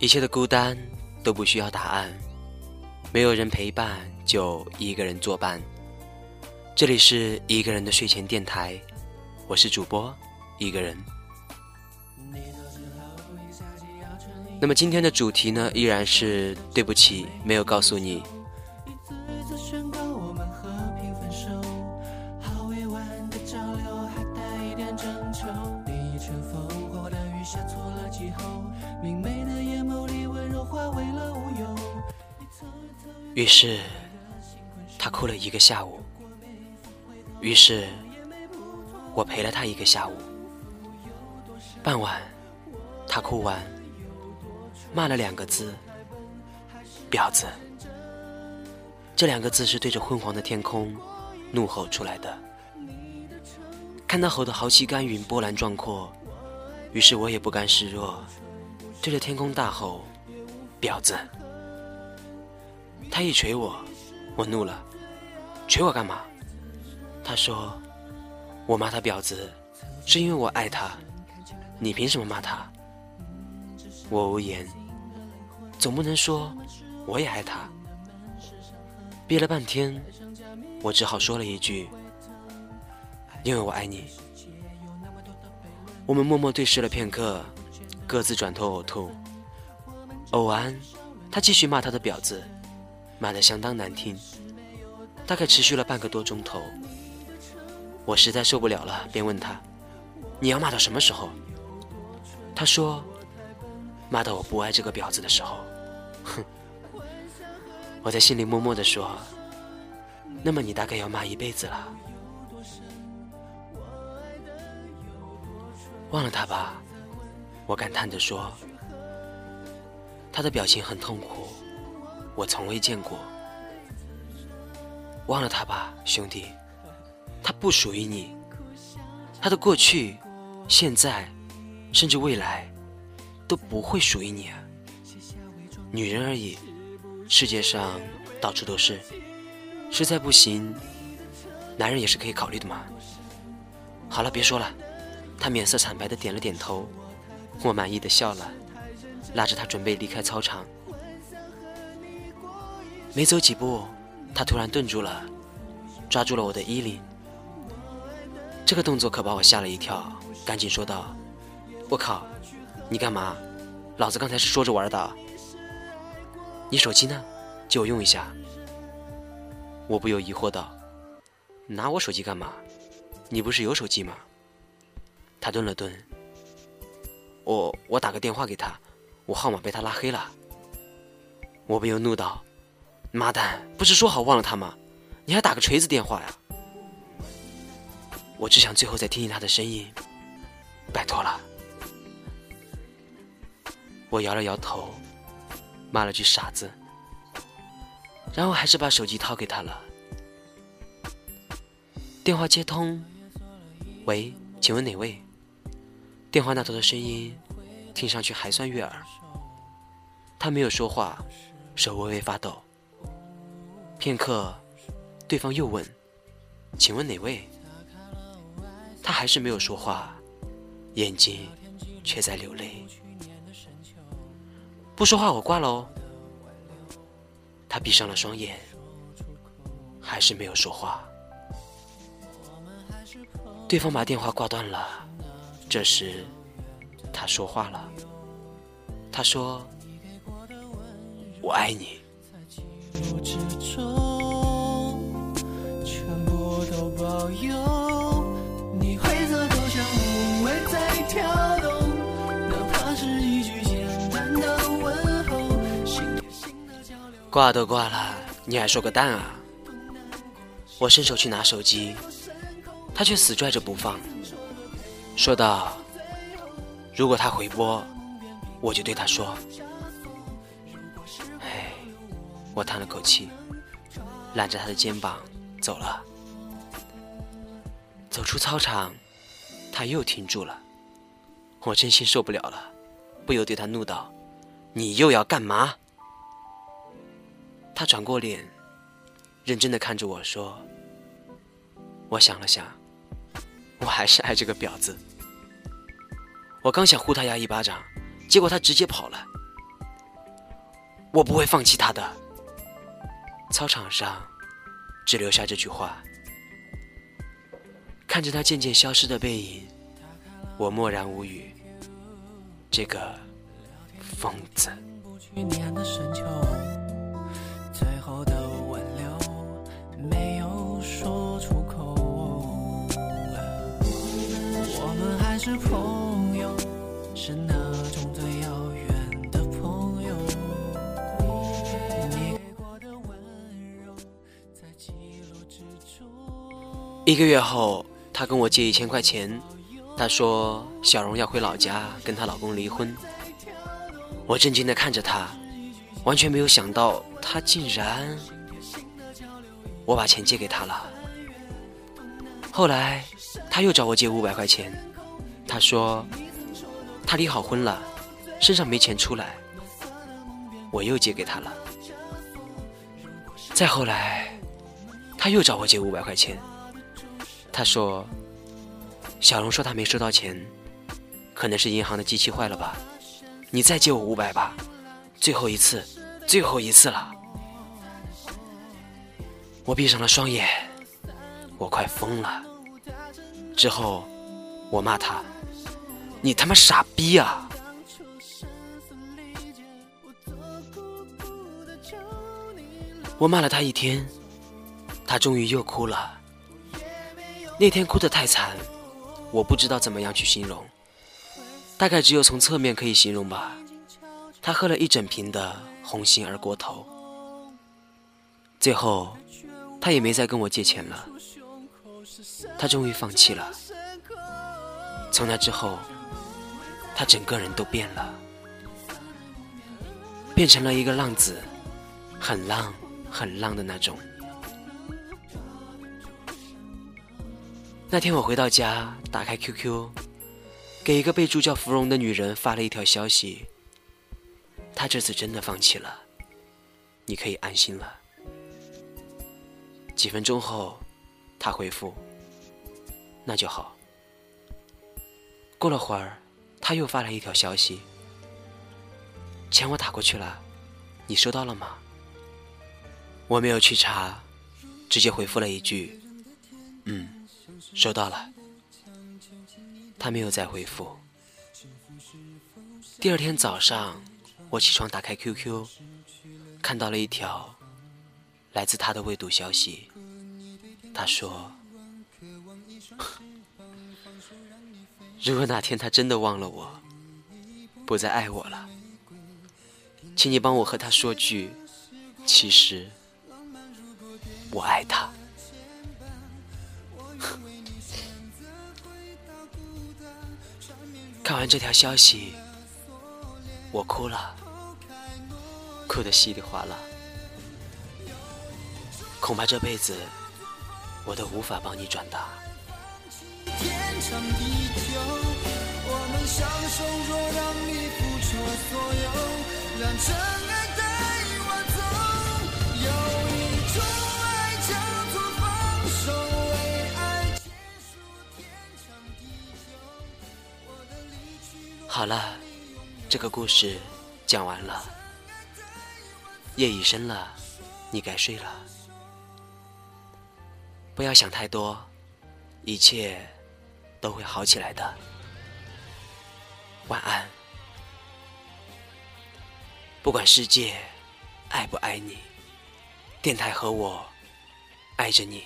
一切的孤单都不需要答案，没有人陪伴就一个人作伴。这里是一个人的睡前电台，我是主播一个人。那么今天的主题呢，依然是对不起没有告诉你。于是他哭了一个下午，于是我陪了他一个下午。傍晚他哭完骂了2个字，婊子。这2个字是对着昏黄的天空怒吼出来的，看他吼得豪气干云波澜壮阔，于是我也不甘示弱，对着天空大吼婊子。他一捶我，我怒了，捶我干嘛？他说我骂他婊子是因为我爱他，你凭什么骂他？我无言，总不能说我也爱他。憋了半天，我只好说了一句，因为我爱你。我们默默对视了片刻，各自转头呕吐。呕完他继续骂他的婊子，骂得相当难听，大概持续了半个多钟头。我实在受不了了，便问他，你要骂到什么时候？他说骂到我不爱这个婊子的时候。哼，我在心里默默地说，那么你大概要骂1辈子了。忘了他吧，我感叹地说。他的表情很痛苦，我从未见过。忘了他吧，兄弟，他不属于你。他的过去、现在，甚至未来，都不会属于你啊。女人而已，世界上到处都是。实在不行，男人也是可以考虑的嘛。好了，别说了。他面色惨白地点了点头，我满意地笑了，拉着他准备离开操场。没走几步，他突然顿住了，抓住了我的衣领。这个动作可把我吓了一跳，赶紧说道，我靠，你干嘛？老子刚才是说着玩的。你手机呢？借我用一下。我不由疑惑道，拿我手机干嘛？你不是有手机吗？他顿了顿，我打个电话给他，我号码被他拉黑了。我不由怒道，妈蛋，不是说好忘了他吗？你还打个锤子电话呀！我只想最后再听听他的声音，拜托了。我摇了摇头，骂了句傻子，然后还是把手机掏给他了。电话接通，喂，请问哪位？电话那头的声音听上去还算悦耳。他没有说话，手微微发抖。片刻，对方又问，请问哪位？他还是没有说话，眼睛却在流泪。不说话我挂了哦。他闭上了双眼，还是没有说话。对方把电话挂断了。这时他说话了，他说，我爱你。挂都挂了，你还说个蛋啊！我伸手去拿手机，他却死拽着不放，说道，如果他回拨，我就对他说。哎，我叹了口气，揽着他的肩膀走了。走出操场，他又停住了，我真心受不了了，不由对他怒道，你又要干嘛？他转过脸，认真地看着我说，我想了想，我还是爱这个婊子。我刚想呼他一巴掌，结果他直接跑了，我不会放弃他的。操场上只留下这句话。看着他渐渐消失的背影，我默然无语。这个疯子。是朋友，是那种最遥远的朋友，你给我的温柔在记录之中。1个月后，他跟我借1000块钱，他说小荣要回老家跟她老公离婚。我震惊地看着他，完全没有想到他竟然……我把钱借给他了。后来他又找我借500块钱，他说他离好婚了，身上没钱出来，我又借给他了。再后来他又找我借500块钱，他说小荣说他没收到钱，可能是银行的机器坏了吧，你再借我500吧，最后一次了。我闭上了双眼，我快疯了。之后我骂他，你他妈傻逼啊！我骂了他1天，他终于又哭了。那天哭得太惨，我不知道怎么样去形容，大概只有从侧面可以形容吧。他喝了1整瓶的红杏儿锅头。最后，他也没再跟我借钱了，他终于放弃了。从那之后，他整个人都变了，变成了一个浪子，很浪很浪的那种。那天我回到家，打开 QQ， 给一个备注叫芙蓉的女人发了一条消息，她这次真的放弃了，你可以安心了。几分钟后，她回复，那就好。过了会儿，他又发了一条消息，钱我打过去了，你收到了吗？我没有去查，直接回复了一句，收到了。他没有再回复。第2天早上，我起床打开 QQ， 看到了一条来自他的未读消息，他说如果哪天他真的忘了我，不再爱我了，请你帮我和他说句，其实我爱他。看完这条消息，我哭了，哭得稀里哗啦。恐怕这辈子我都无法帮你转达。天长地久，我们相守若让你付出所有，让真爱带我走，有一种爱叫做放手，为爱结束天长地久，我的离去。好了，这个故事讲完了。夜已深了，你该睡了，不要想太多，一切都会好起来的，晚安。不管世界爱不爱你，电台和我爱着你。